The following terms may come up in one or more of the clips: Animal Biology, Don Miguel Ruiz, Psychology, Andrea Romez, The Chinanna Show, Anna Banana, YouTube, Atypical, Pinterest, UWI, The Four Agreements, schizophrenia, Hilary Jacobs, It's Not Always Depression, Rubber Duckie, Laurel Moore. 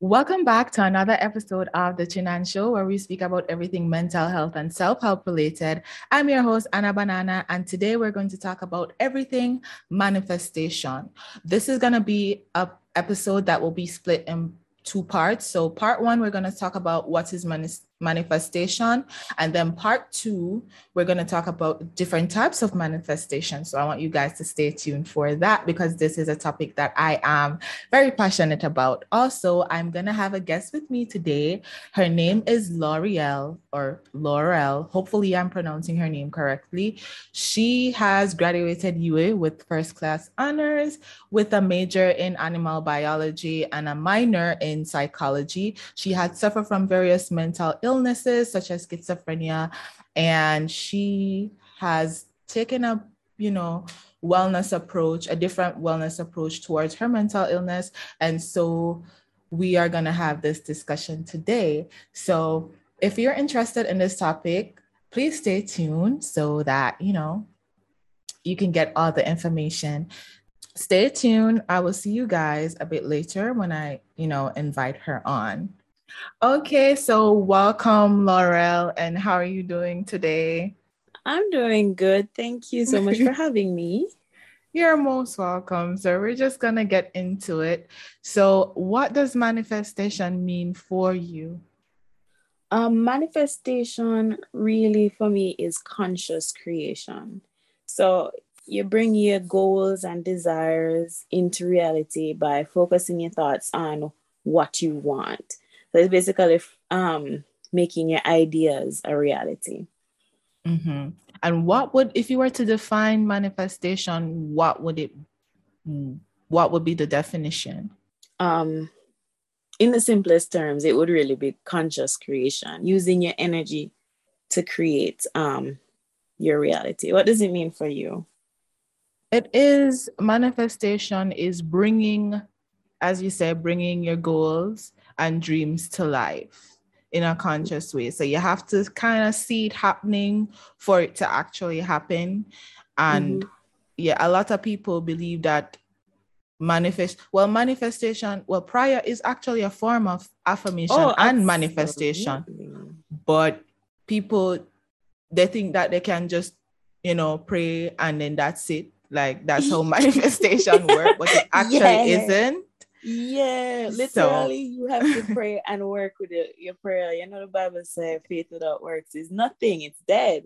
Welcome back to another episode of The Chinanna Show, where we speak about everything mental health and self-help related. I'm your host, Anna Banana, and today we're going to talk about everything manifestation. This is going to be an episode that will be split in two parts. So part one, we're going to talk about what is manifestation. And then part two, we're going to talk about different types of manifestation. So I want you guys to stay tuned for that, because this is a topic that I am very passionate about. Also, I'm going to have a guest with me today. Her name is Laurel. Hopefully I'm pronouncing her name correctly. She has graduated UWI with first class honors, with a major in animal biology and a minor in psychology. She had suffered from various mental illnesses such as schizophrenia, and she has taken a different wellness approach towards her mental illness. And so we are going to have this discussion today. So if you're interested in this topic, please stay tuned so that you can get all the information. Stay tuned. I will see you guys a bit later when I invite her on. Okay, so welcome, Laurel, and how are you doing today? I'm doing good. Thank you so much for having me. You're most welcome. So we're just going to get into it. So what does manifestation mean for you? Manifestation really for me is conscious creation. So you bring your goals and desires into reality by focusing your thoughts on what you want. So it's basically making your ideas a reality. Mm-hmm. And if you were to define manifestation, what would be the definition? In the simplest terms, it would really be conscious creation, using your energy to create your reality. What does it mean for you? Manifestation is bringing, as you said, bringing your goals and dreams to life in a conscious way. So you have to kind of see it happening for it to actually happen. And a lot of people believe that prayer is actually a form of affirmation and manifestation. But people, they think that they can just, pray and then that's it. Like that's how manifestation works, but it actually isn't. Yeah, literally, so you have to pray and work with your prayer. The Bible says faith without works is nothing, it's dead.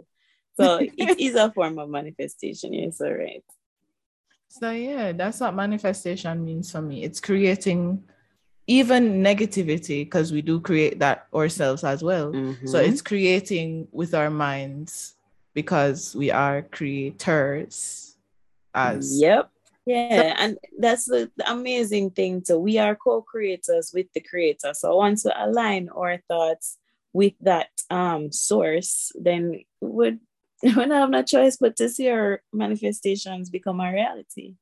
So it is a form of manifestation. You're so right. So that's what manifestation means for me. It's creating even negativity, because we do create that ourselves as well. Mm-hmm. So it's creating with our minds, because we are creators. And that's the amazing thing too. We are co-creators with the creator. So once we align our thoughts with that source, then we don't have no choice but to see our manifestations become a reality.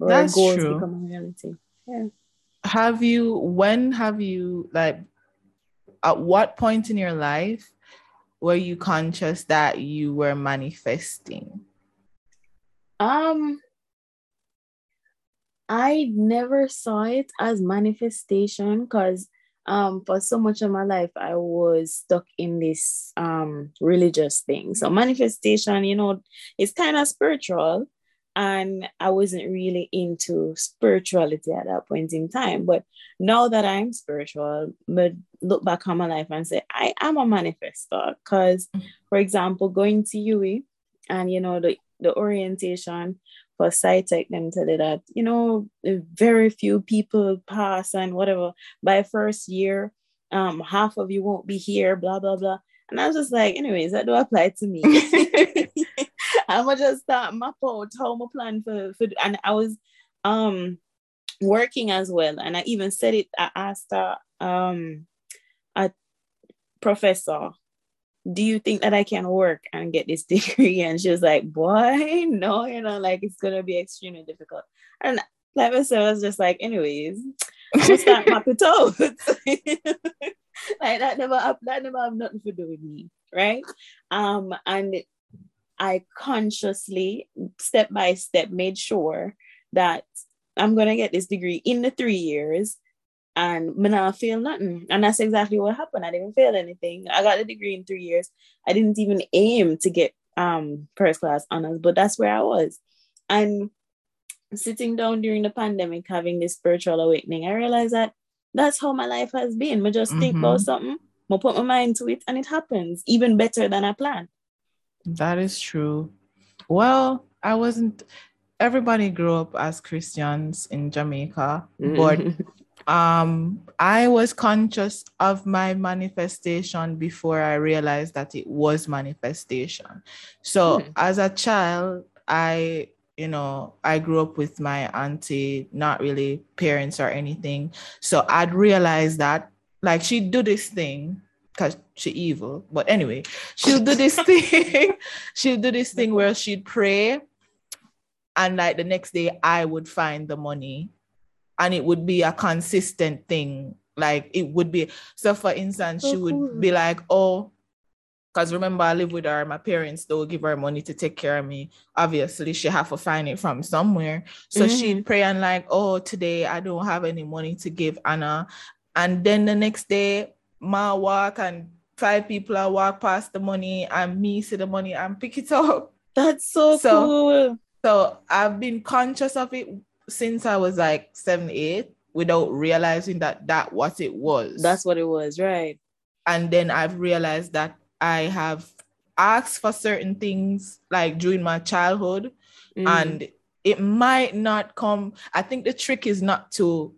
That's true. Our goals become a reality. Yeah. At what point in your life were you conscious that you were manifesting? I never saw it as manifestation because for so much of my life, I was stuck in this religious thing. So manifestation, it's kind of spiritual, and I wasn't really into spirituality at that point in time. But now that I'm spiritual, I look back on my life and say, I am a manifestor because, for example, going to UWI and, the orientation, for psych them tell you that very few people pass and whatever by first year, half of you won't be here, blah blah blah. And I was just like, anyways, that do apply to me. I'm gonna just start map out how my plan for and I was working as well, and I even said it. I asked a professor, do you think that I can work and get this degree? And she was like, boy, no, it's going to be extremely difficult. And like I said, I was just like, anyways, just start mapping it out. Like that never have nothing to do with me, right? And I consciously, step by step, made sure that I'm going to get this degree in the 3 years. and I now feel nothing. And that's exactly what happened. I didn't fail anything. I got the degree in 3 years. I didn't even aim to get first class honors, but that's where I was. And sitting down during the pandemic, having this spiritual awakening, I realized that that's how my life has been. I just think about something, I put my mind to it, and it happens even better than I planned. That is true. Well, I wasn't... Everybody grew up as Christians in Jamaica, but I was conscious of my manifestation before I realized that it was manifestation. So as a child, I grew up with my auntie, not really parents or anything. So I'd realized that, like, she'd do this thing because she's evil. But anyway, she'll do this thing. She'll do this thing where she'd pray. And like the next day, I would find the money, and it would be a consistent thing. Like it would be. So for instance, she would be like, oh, because remember I live with her, my parents, they would give her money to take care of me. Obviously she have to find it from somewhere. So she'd pray and like, oh, today I don't have any money to give Anna. And then the next day, ma walk and five people I walk past the money and me see the money and pick it up. That's so cool. So I've been conscious of it since I was like 7, 8, without realizing that what it was. That's what it was, right? And then I've realized that I have asked for certain things like during my childhood, and it might not come. I think the trick is not to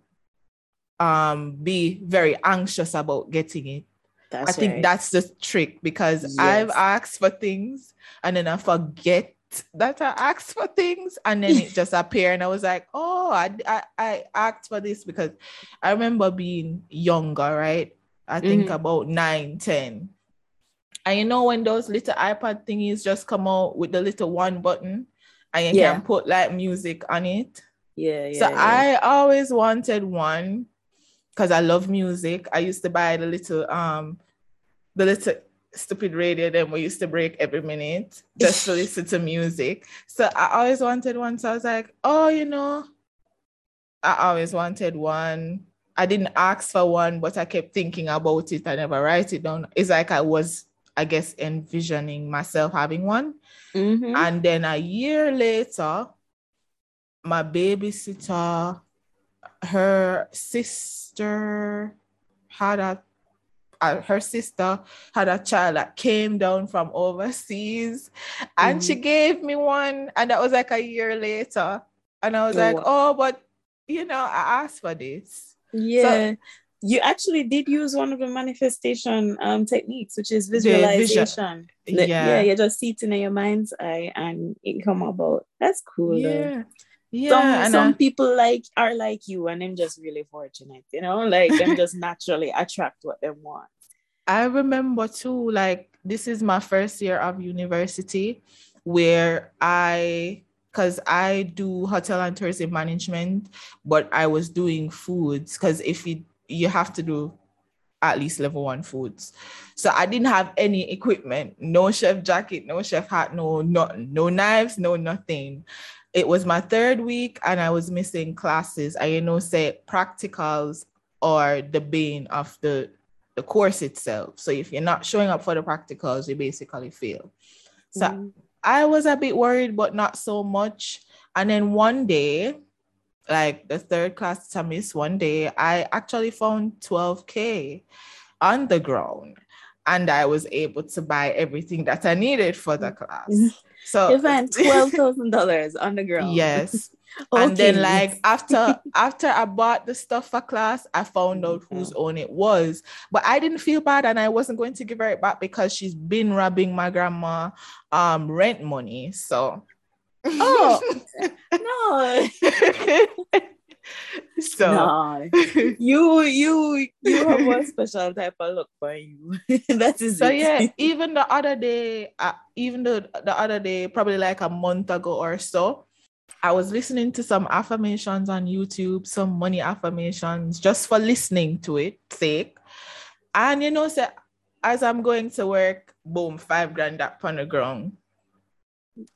be very anxious about getting it. I think that's the trick, because I've asked for things and then I forget that I asked for things, and then it just appeared, and I was like, oh, I asked for this, because I remember being younger, right? I think about 9, 10, and you know when those little iPad thingies just come out with the little one button and you can put like music on it, I always wanted one because I love music. I used to buy the little stupid radio then we used to break every minute just to listen to music. So I always wanted one. So I was like, oh, I always wanted one. I didn't ask for one, but I kept thinking about it. I never write it down. It's like I was, I guess, envisioning myself having one. And then a year later, my babysitter, her sister had a child that came down from overseas, and she gave me one, and that was like a year later, and I was like, oh, but I asked for this. So, you actually did use one of the manifestation techniques, which is visualization. You're just sitting in your mind's eye and it come about. That's cool. Some people are like you, and I'm just really fortunate, like them just naturally attract what they want. I remember too, like this is my first year of university where because I do hotel and tourism management, but I was doing foods, because if you have to do at least level 1 foods. So I didn't have any equipment, no chef jacket, no chef hat, no nothing, no knives, no nothing. It was my 3rd week and I was missing classes. I say practicals are the bane of the course itself. So if you're not showing up for the practicals, you basically fail. So I was a bit worried, but not so much. And then one day, like the 3rd class I missed one day, I actually found $12,000 on the ground. And I was able to buy everything that I needed for the class. So you spent $12,000 on the ground. Yes. Okay. And then like after I bought the stuff for class, I found out whose own it was. But I didn't feel bad, and I wasn't going to give her it back because she's been robbing my grandma rent money. So no. So you have a special type of luck for you. That is so it. Even the other day, probably like a month ago or so, I was listening to some affirmations on YouTube, some money affirmations, just for listening to it sake. And so as I'm going to work, boom, $5,000 up on the ground.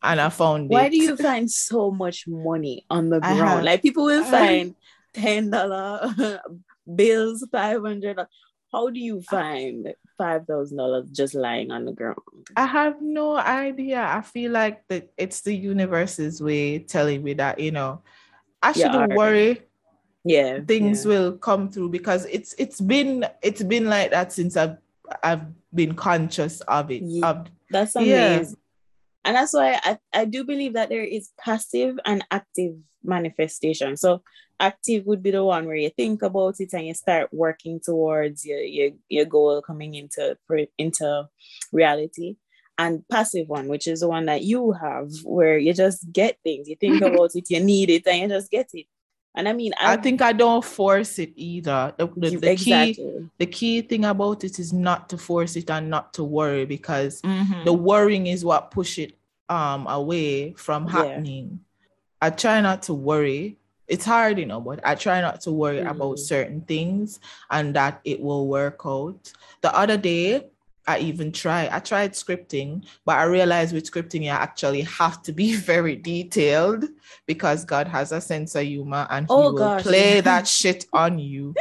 And I found Why do you find so much money on the ground? Like people will find $10, bills, $500. How do you find $5,000 just lying on the ground? I have no idea. I feel like that it's the universe's way telling me that, you know, I shouldn't worry. Yeah, things will come through, because it's been like that since I've been conscious of it. Yeah, that's amazing. Yeah. And that's why I do believe that there is passive and active manifestation. So active would be the one where you think about it and you start working towards your goal coming into reality. And passive one, which is the one that you have, where you just get things, you think about it, you need it, and you just get it. And I mean, I think I don't force it either. The key thing about it is not to force it and not to worry, because the worrying is what push it away from happening. I try not to worry. It's hard, you know, but I try not to worry about certain things, and that it will work out. The other day, I tried scripting, but I realized with scripting, you actually have to be very detailed, because God has a sense of humor and he will play that shit on you.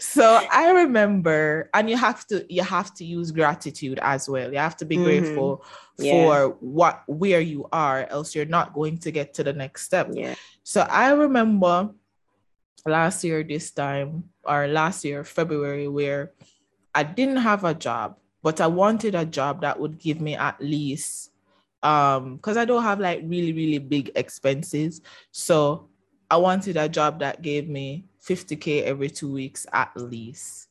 So I remember, and you have to use gratitude as well. You have to be grateful for where you are, else you're not going to get to the next step. Yeah. So I remember last year, February, where I didn't have a job, but I wanted a job that would give me at least, because I don't have like really, really big expenses. So I wanted a job that gave me $50,000 every 2 weeks at least.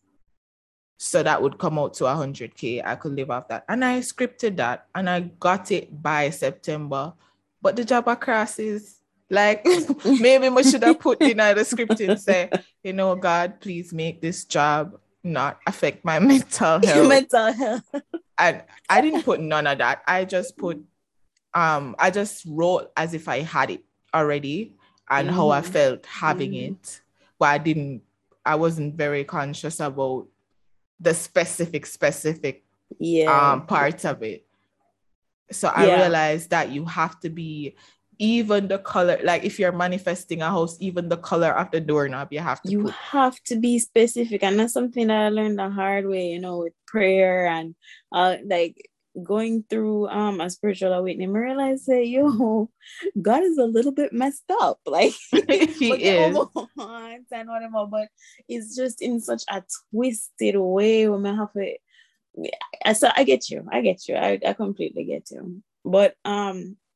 So that would come out to $100,000. I could live off that. And I scripted that and I got it by September. But the job across is like, maybe we should have put in the script and say, you know, God, please make this job not affect my mental health. And I didn't put none of that. I just put I just wrote as if I had it already and how I felt having it, but I wasn't very conscious about the specific part of it. So I realized that you have to be, even the color, like if you're manifesting a house, even the color of the doorknob, you have to be specific. And that's something that I learned the hard way, you know, with prayer and like going through a spiritual awakening. I realized that, God is a little bit messed up, like he is, and whatever, but it's just in such a twisted way when I have it. So I get you. I completely get you. But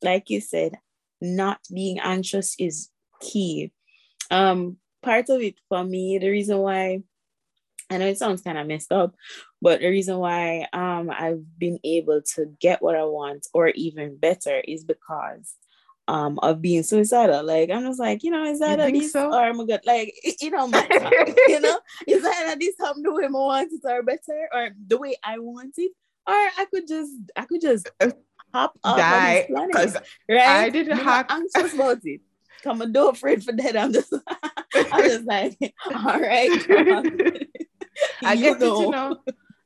like you said, not being anxious is key. Part of it for me, the reason why, I know it sounds kind of messed up, but the reason why I've been able to get what I want or even better is because of being suicidal. Like, I'm just like, is that this or am I good? Like, it don't matter. Is that this happened the way I want it or better or the way I want it? Or I could just hop off die, because right? I didn't have anxious about it. Come on, don't afraid for that. I'm just like, all right.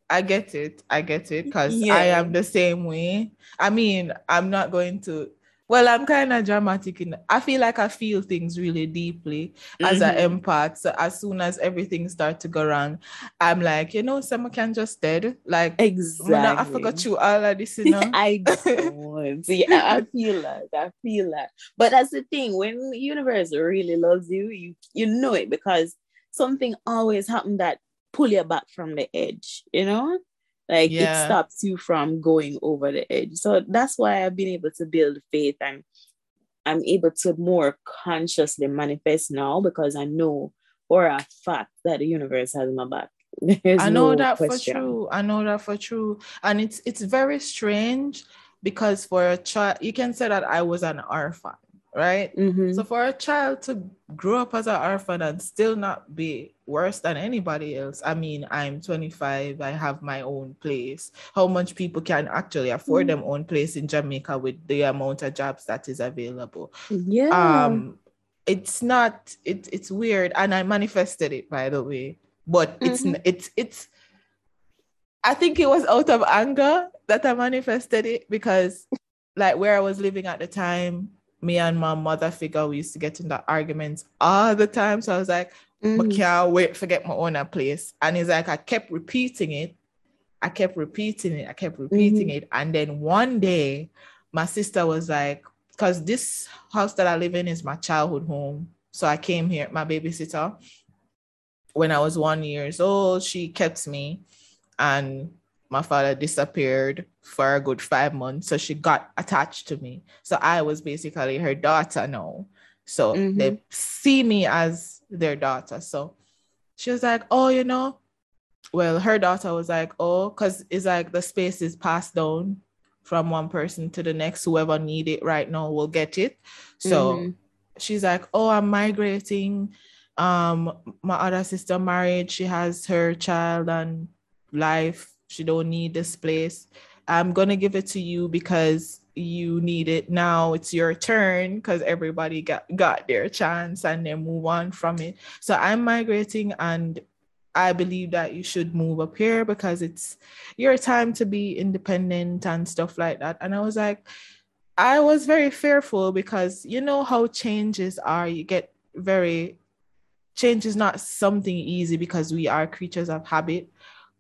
I get it, because I am the same way. I mean, I'm not going to. Well, I'm kind of dramatic. I feel like I feel things really deeply as an empath. So as soon as everything starts to go wrong, I'm like, someone can just dead. Like, exactly. I forgot you all of this, I don't. Yeah, I feel that. But that's the thing. When the universe really loves you, you know it, because something always happens that pull you back from the edge, Like it stops you from going over the edge. So that's why I've been able to build faith, and I'm able to more consciously manifest now, because I know for a fact that the universe has my back. I know that for true. And it's very strange, because for a child, you can say that I was an orphan, right? So for a child to grow up as an orphan and still not be worse than anybody else. I mean, I'm 25. I have my own place. How much people can actually afford their own place in Jamaica with the amount of jobs that is available? Yeah. It's not. It's weird, and I manifested it, by the way. But it's. I think it was out of anger that I manifested it, because, like, where I was living at the time, me and my mother figure, we used to get into arguments all the time. So I was like, But can't wait to get my own place. And it's like, I kept repeating it. And then one day my sister was like, because this house that I live in is my childhood home. So I came here, my babysitter, when I was 1 year old, she kept me, and my father disappeared for a good 5 months. So she got attached to me. So I was basically her daughter now. So they see me as their daughter. So she was like, oh, you know, well, her daughter was like, oh, because it's like the space is passed down from one person to the next. Whoever need it right now will get it. So she's like, oh, I'm migrating. My other sister married. She has her child and life. She don't need this place. I'm going to give it to you because you need it now. It's your turn, because everybody got their chance and they move on from it. So I'm migrating, and I believe that you should move up here because it's your time to be independent and stuff like that. And I was like, I was very fearful because you know how changes are. You get very, change is not something easy because we are creatures of habit,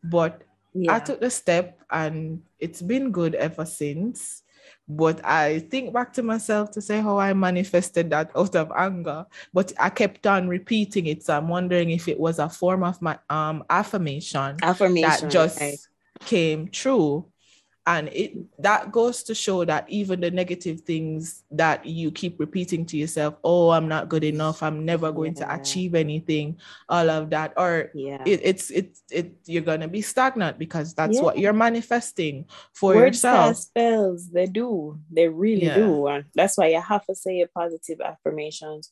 but I took the step and it's been good ever since. But I think back to myself to say how I manifested that out of anger, but I kept on repeating it. So I'm wondering if it was a form of my affirmation that just came true. And that goes to show that even the negative things that you keep repeating to yourself, oh, I'm not good enough, I'm never going to achieve anything, all of that, or you're gonna be stagnant because that's what you're manifesting for Word yourself. Spells, they really do, and that's why you have to say your positive affirmations.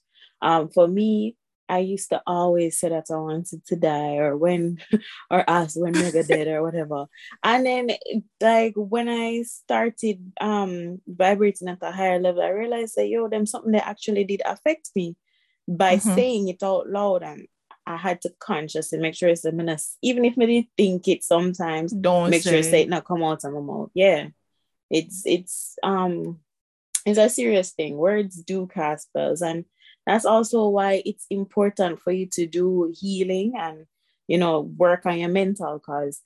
For me, I used to always say that I wanted to die or ask when nigga dead or whatever. And then like when I started vibrating at a higher level, I realized that them something that actually did affect me by saying it out loud, and I had to consciously make sure it's a menace. Even if I didn't think it sometimes, make sure it not come out of my mouth. Yeah. It's a serious thing. Words do cast spells, and that's also why it's important for you to do healing and, work on your mental, because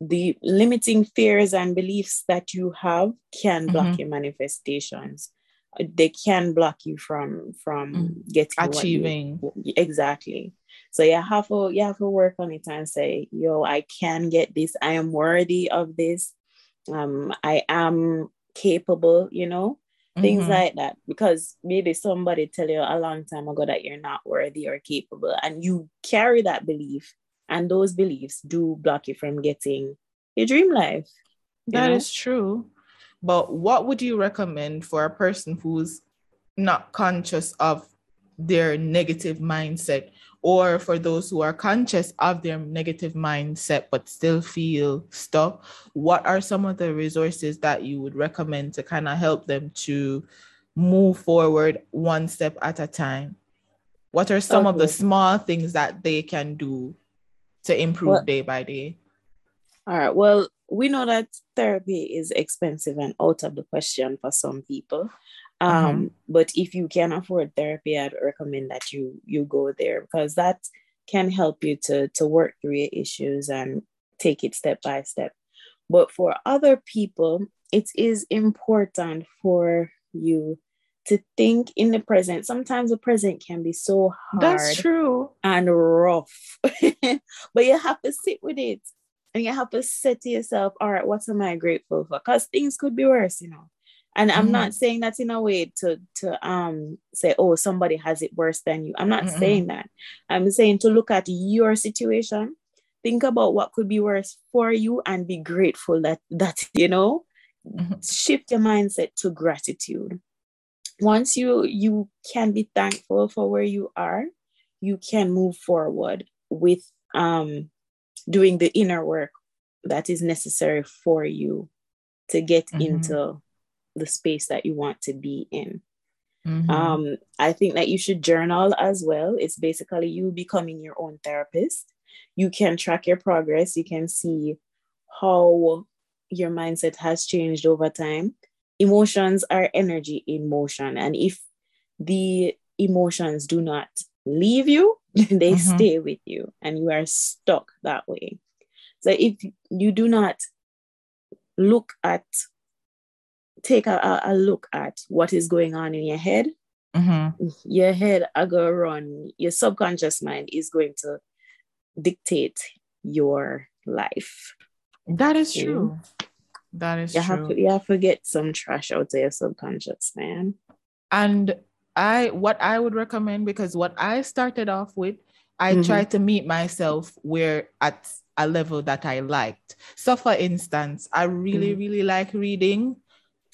the limiting fears and beliefs that you have can block your manifestations. They can block you from getting achieving. Exactly. So you have to work on it and say, I can get this. I am worthy of this. I am capable, things like that, because maybe somebody tell you a long time ago that you're not worthy or capable, and you carry that belief, and those beliefs do block you from getting your dream life. That is true. But what would you recommend for a person who's not conscious of their negative mindset, or for those who are conscious of their negative mindset but still feel stuck? What are some of the resources that you would recommend to kind of help them to move forward one step at a time? What are some of the small things that they can do to improve day by day? All right. Well, we know that therapy is expensive and out of the question for some people. But if you can afford therapy, I'd recommend that you go there, because that can help you to work through your issues and take it step by step. But for other people, it is important for you to think in the present. Sometimes the present can be so hard. That's true. And rough, but you have to sit with it, and you have to say to yourself, all right, what am I grateful for? Because things could be worse, And I'm not saying that in a way to say, oh, somebody has it worse than you. I'm not saying that. I'm saying to look at your situation, think about what could be worse for you, and be grateful that shift your mindset to gratitude. Once you can be thankful for where you are, you can move forward with doing the inner work that is necessary for you to get into the space that you want to be in. I think that you should journal as well. It's basically you becoming your own therapist. You can track your progress. You can see how your mindset has changed over time. Emotions are energy in motion, and if the emotions do not leave you, They stay with you and you are stuck that way. So if you do not look at, take a look at what is going on in your head, your head are going to run, your subconscious mind is going to dictate your life. That is true. That is true. You have to get some trash out of your subconscious, man. And what I would recommend, because what I started off with, I tried to meet myself where at a level that I liked. So for instance, I really, really like reading.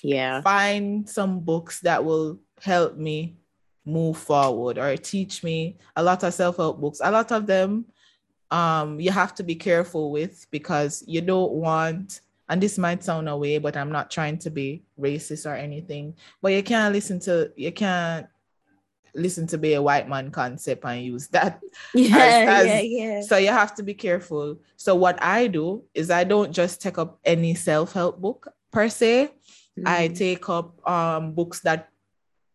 Yeah. Find some books that will help me move forward or teach me. A lot of self-help books. A lot of them you have to be careful with, because you don't want, and this might sound away, but I'm not trying to be racist or anything, but you can't listen to be a white man concept and use that. So you have to be careful. So what I do is I don't just take up any self-help book per se. I take up books that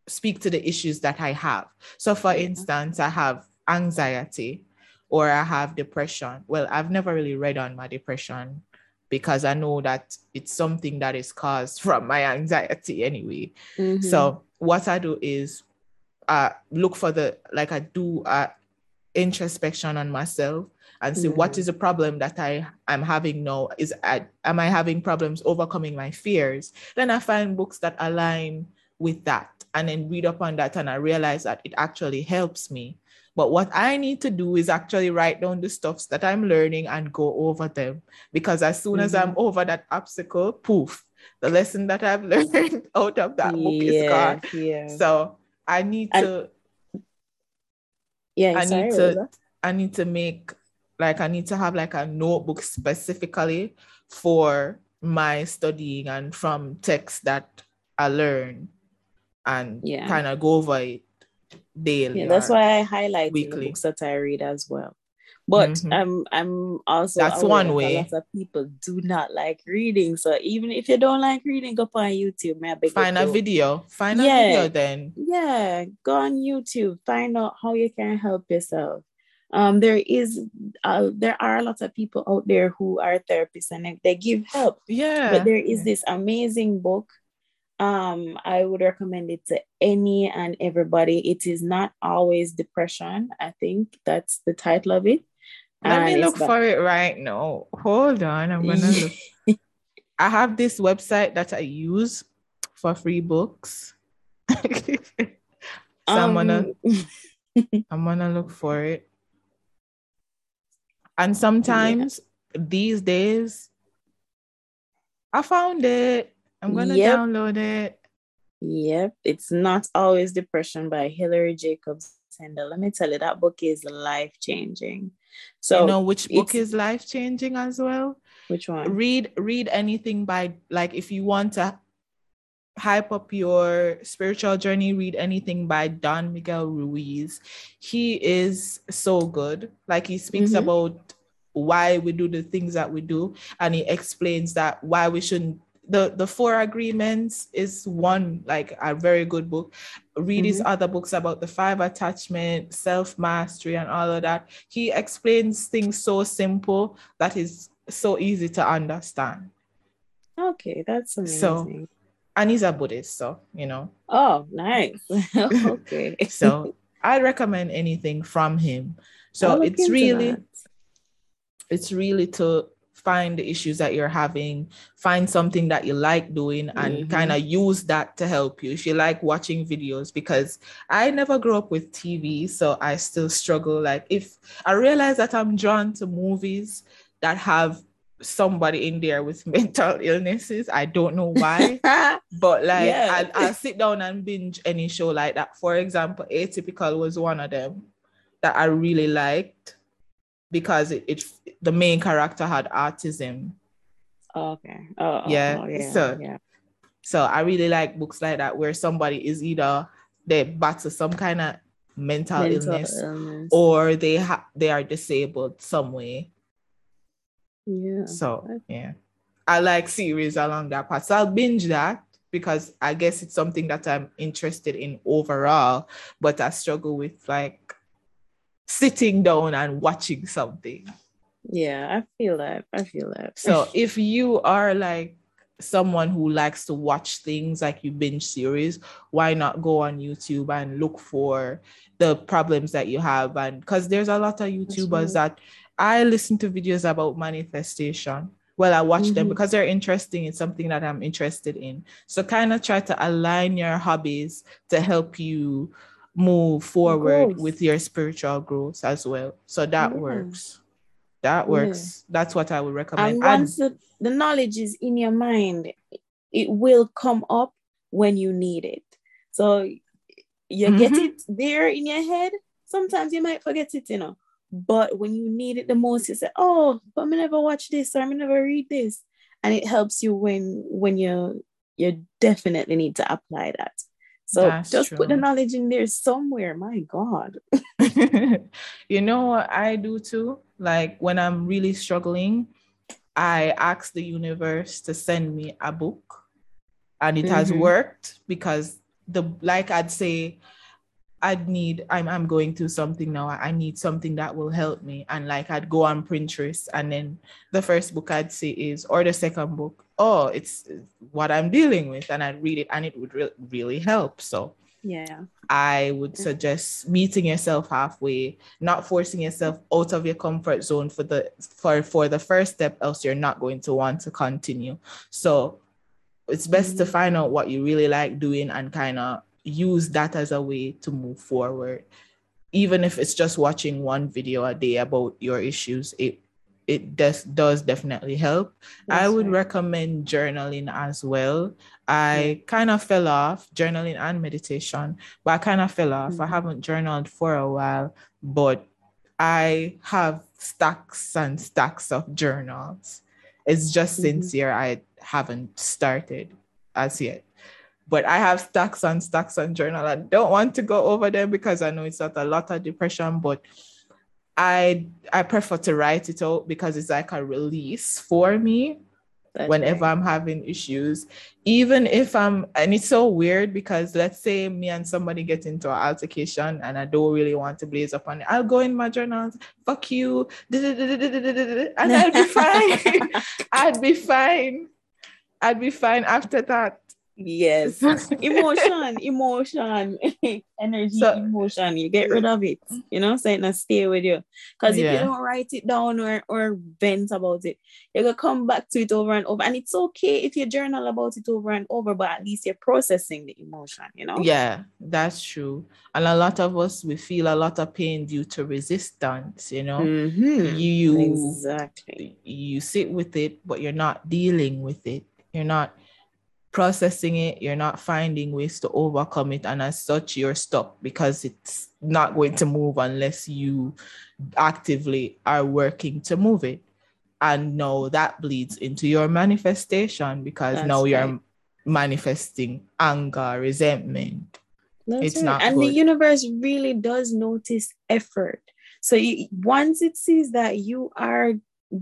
speak to the issues that I have. So for instance, I have anxiety or I have depression. Well, I've never really read on my depression, because I know that it's something that is caused from my anxiety anyway. So what I do is look for I do introspection on myself and see what is the problem that I am having now. Am I having problems overcoming my fears? Then I find books that align with that and then read up on that, and I realize that it actually helps me. But what I need to do is actually write down the stuffs that I'm learning and go over them. Because as soon as I'm over that obstacle, poof, the lesson that I've learned out of that book is gone. Yeah. So I need to... I need to have a notebook specifically for my studying and from texts that I learn and kind of go over it. Daily. Yeah, that's why I highlight the books that I read as well. But I'm also, that's one way. A lot of people do not like reading. So even if you don't like reading, go on YouTube. Find a video then. Yeah, go on YouTube. Find out how you can help yourself. There are a lot of people out there who are therapists and they give help. Yeah. But there is this amazing book. I would recommend it to any and everybody. It is Not Always Depression. I think that's the title of it. Let me look for it right now. Hold on. I'm going to look. I have this website that I use for free books. So I'm gonna look for it. And sometimes these days, I found it. I'm going to download it. Yep. It's Not Always Depression by Hilary Jacobs. And let me tell you, that book is life-changing. So you know which book is life-changing as well? Which one? Read anything by, if you want to hype up your spiritual journey, read anything by Don Miguel Ruiz. He is so good. He speaks about why we do the things that we do. And he explains that why we shouldn't. The Four Agreements is one, a very good book. Read his other books about the 5 attachments, self-mastery, and all of that. He explains things so simple that is so easy to understand. Okay, that's amazing. So, and he's a Buddhist, so, Oh, nice. Okay. So I recommend anything from him. So it's really to... find the issues that you're having, find something that you like doing and kind of use that to help you. If you like watching videos, because I never grew up with TV, so I still struggle. If I realize that I'm drawn to movies that have somebody in there with mental illnesses, I don't know why, but I'll sit down and binge any show like that. For example, Atypical was one of them that I really liked, because the main character had autism. Okay. So I really like books like that, where somebody is either they battle some kind of mental illness. Or they are disabled some way. Yeah. So I like series along that path. So I'll binge that because I guess it's something that I'm interested in overall, but I struggle with sitting down and watching something. Yeah, I feel that. So if you are like someone who likes to watch things, like you binge series, why not go on YouTube and look for the problems that you have? And because there's a lot of YouTubers that I listen to videos about manifestation. Well, I watch them because they're interesting. It's something that I'm interested in. So kind of try to align your hobbies to help you move forward with your spiritual growth as well. So that works. That works. Yeah. That's what I would recommend. And once the knowledge is in your mind, it will come up when you need it. So you get it there in your head. Sometimes you might forget it, you know. But when you need it the most, you say, oh, but I never watch this or I never read this. And it helps you when you definitely need to apply that. So that's just true. Put the knowledge in there somewhere. My God. You know what I do too? Like when I'm really struggling, I ask the universe to send me a book, and it has worked because I'm going through something now. I need something that will help me. And like I'd go on Pinterest, and then the first book I'd say is, or the second book, oh, it's what I'm dealing with. And I'd read it and it would really help. So yeah, I would suggest meeting yourself halfway, not forcing yourself out of your comfort zone for the first step, else you're not going to want to continue. So it's best to find out what you really like doing and kind of use that as a way to move forward. Even if it's just watching one video a day about your issues, it does definitely help. That's I would recommend journaling as well. I kind of fell off journaling and meditation, but I kind of fell off. I haven't journaled for a while, but I have stacks and stacks of journals. It's just since year I haven't started as yet. But I have stacks and stacks and journal. I don't want to go over them because I know it's not a lot of depression, but I prefer to write it out because it's like a release for me. That's whenever I'm having issues, even if and it's so weird because let's say me and somebody get into an altercation and I don't really want to blaze up on it. I'll go in my journals, fuck you, and I'll be fine. I'd be fine after that. Yes. emotion energy, so, emotion, you get rid of it, you know, so it not stay with you, because if you don't write it down or vent about it, you're gonna come back to it over and over. And it's okay if you journal about it over and over, but at least you're processing the emotion, you know. Yeah, that's true. And a lot of us, we feel a lot of pain due to resistance, you know. You sit with it, but you're not dealing with it, you're not processing it, you're not finding ways to overcome it, and as such you're stuck because it's not going to move unless you actively are working to move it. And now that bleeds into your manifestation because you're manifesting anger, resentment. It's not good. The universe really does notice effort, so once it sees that you are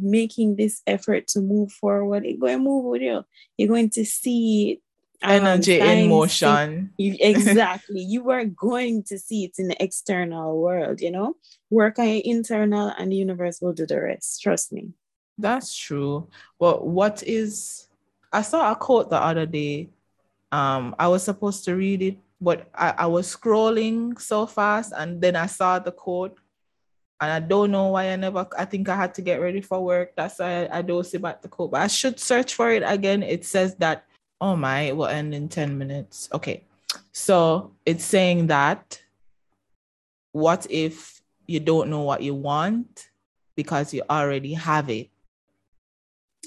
making this effort to move forward, it's going to move with you. You're going to see energy in motion. Exactly. You are going to see it in the external world, you know. Work on your internal and the universe will do the rest. Trust me. That's true. Well, I saw a quote the other day. I was supposed to read it, but I was scrolling so fast and then I saw the quote. And I don't know why I think I had to get ready for work. That's why I don't see back the quote. But I should search for it again. It says that, it will end in 10 minutes. Okay. So it's saying that, what if you don't know what you want because you already have it?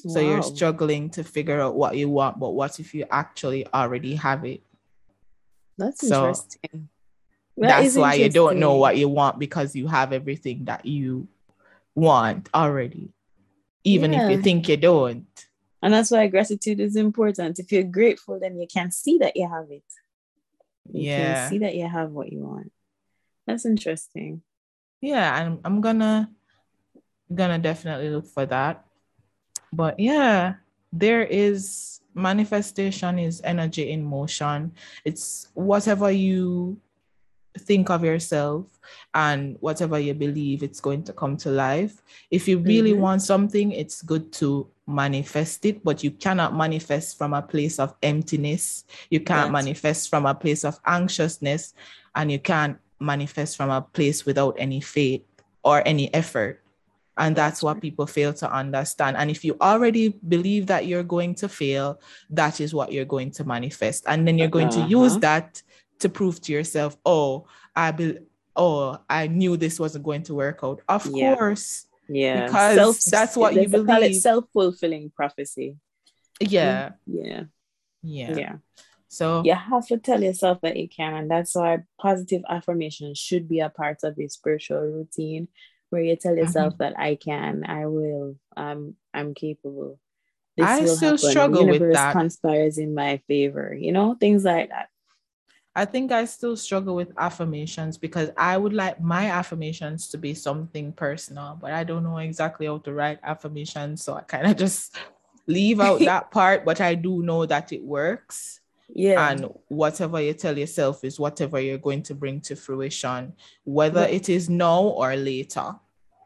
Wow. So you're struggling to figure out what you want, but what if you actually already have it? That's interesting. That's why you don't know what you want because you have everything that you want already, even if you think you don't. And that's why gratitude is important. If you're grateful, then you can see that you have it. You can see that you have what you want. That's interesting. Yeah, I'm gonna definitely look for that. But yeah, there is manifestation is energy in motion. It's whatever you think of yourself, and whatever you believe, it's going to come to life. If you really want something, it's good to manifest it, but you cannot manifest from a place of emptiness. You can't manifest from a place of anxiousness, and you can't manifest from a place without any faith or any effort. And that's what people fail to understand. And if you already believe that you're going to fail, that is what you're going to manifest. And then you're going to use that to prove to yourself, I knew this wasn't going to work out. Of course. Yeah. Because that's what you believe. Call it self-fulfilling prophecy. Yeah. Yeah. Yeah. Yeah. So you have to tell yourself that you can. And that's why positive affirmation should be a part of your spiritual routine, where you tell yourself that I can, I will, I'm capable. This I will still happen. Struggle with that. The universe conspires in my favor, things like that. I think I still struggle with affirmations because I would like my affirmations to be something personal, but I don't know exactly how to write affirmations. So I kind of just leave out that part, but I do know that it works. Yeah. And whatever you tell yourself is whatever you're going to bring to fruition, whether it is now or later.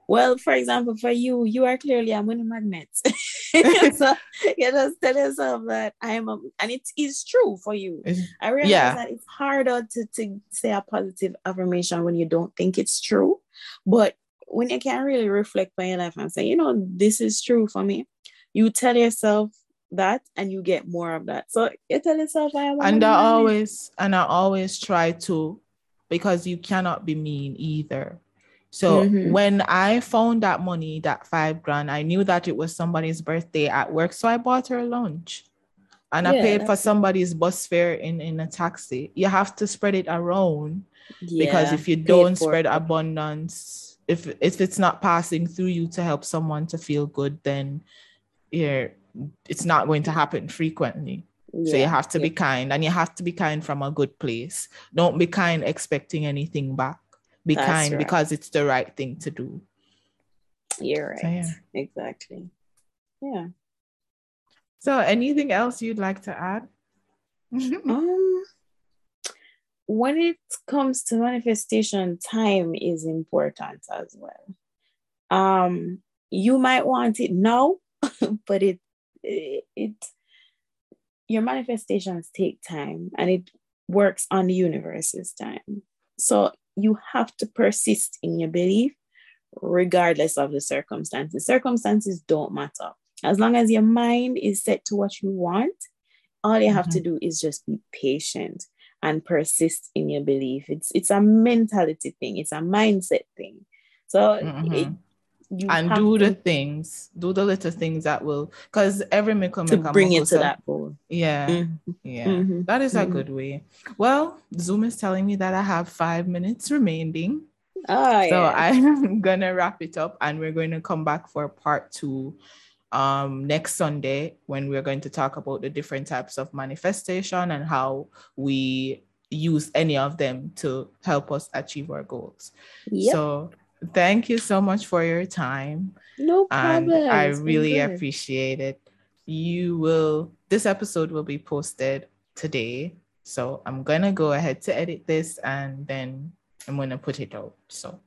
Well, for example, for you are clearly a money magnet. So you just tell yourself that and it is true for you. I realize that it's harder to say a positive affirmation when you don't think it's true. But when you can really reflect on your life and say, this is true for me, you tell yourself that and you get more of that. So you tell yourself, I always try to, because you cannot be mean either. So when I found that money, that $5,000, I knew that it was somebody's birthday at work. So I bought her lunch and I paid for somebody's bus fare in a taxi. You have to spread it around because if you don't spread abundance, if it's not passing through you to help someone to feel good, then it's not going to happen frequently. So you have to be kind, and you have to be kind from a good place. Don't be kind expecting anything back. Be That's kind right. because it's the right thing to do. You're right. So, exactly. Yeah. So anything else you'd like to add? When it comes to manifestation, time is important as well. You might want it now, but your manifestations take time, and it works on the universe's time. So you have to persist in your belief regardless of the circumstances. Circumstances don't matter. As long as your mind is set to what you want, all you have to do is just be patient and persist in your belief. It's a mentality thing. It's a mindset thing. So do the little things that will, because every miracle to bring it to that goal. Yeah. That is a good way. Well, Zoom is telling me that I have 5 minutes remaining. I'm gonna wrap it up, and we're going to come back for part 2 next Sunday, when we're going to talk about the different types of manifestation and how we use any of them to help us achieve our goals. So thank you so much for your time. No problem. And I really appreciate it. This episode will be posted today. So I'm going to go ahead to edit this, and then I'm going to put it out. So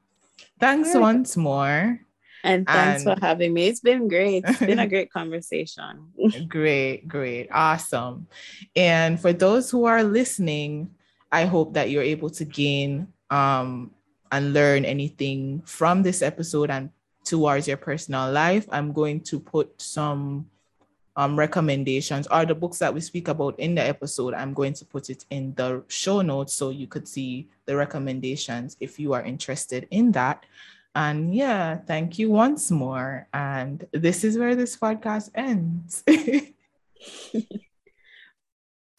thanks once more. And thanks for having me. It's been great. It's been a great conversation. Great. Awesome. And for those who are listening, I hope that you're able to gain and learn anything from this episode and towards your personal life. I'm going to put some recommendations, or the books that we speak about in the episode. I'm going to put it in the show notes so you could see the recommendations if you are interested in that. And thank you once more. And this is where this podcast ends.